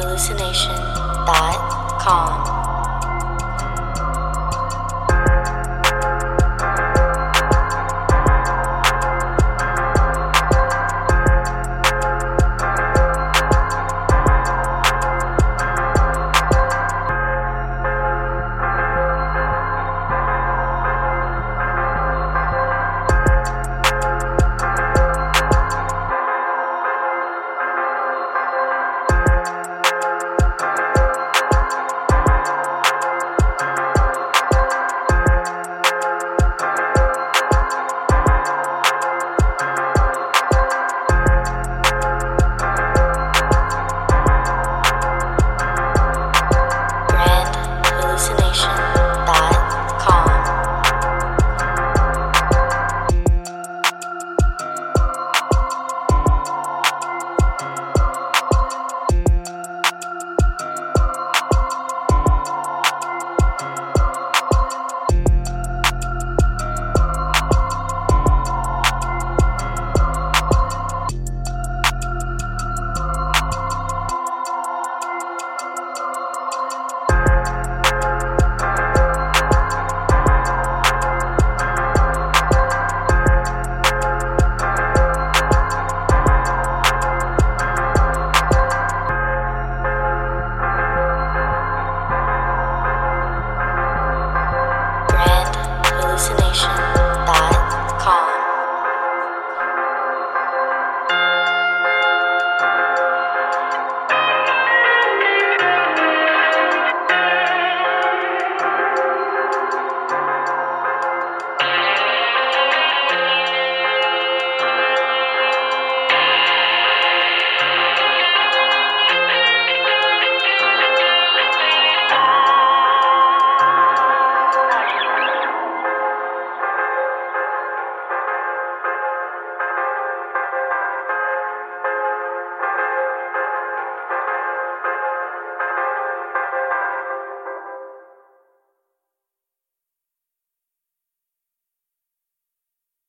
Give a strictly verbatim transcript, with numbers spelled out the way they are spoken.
hallucination dot com.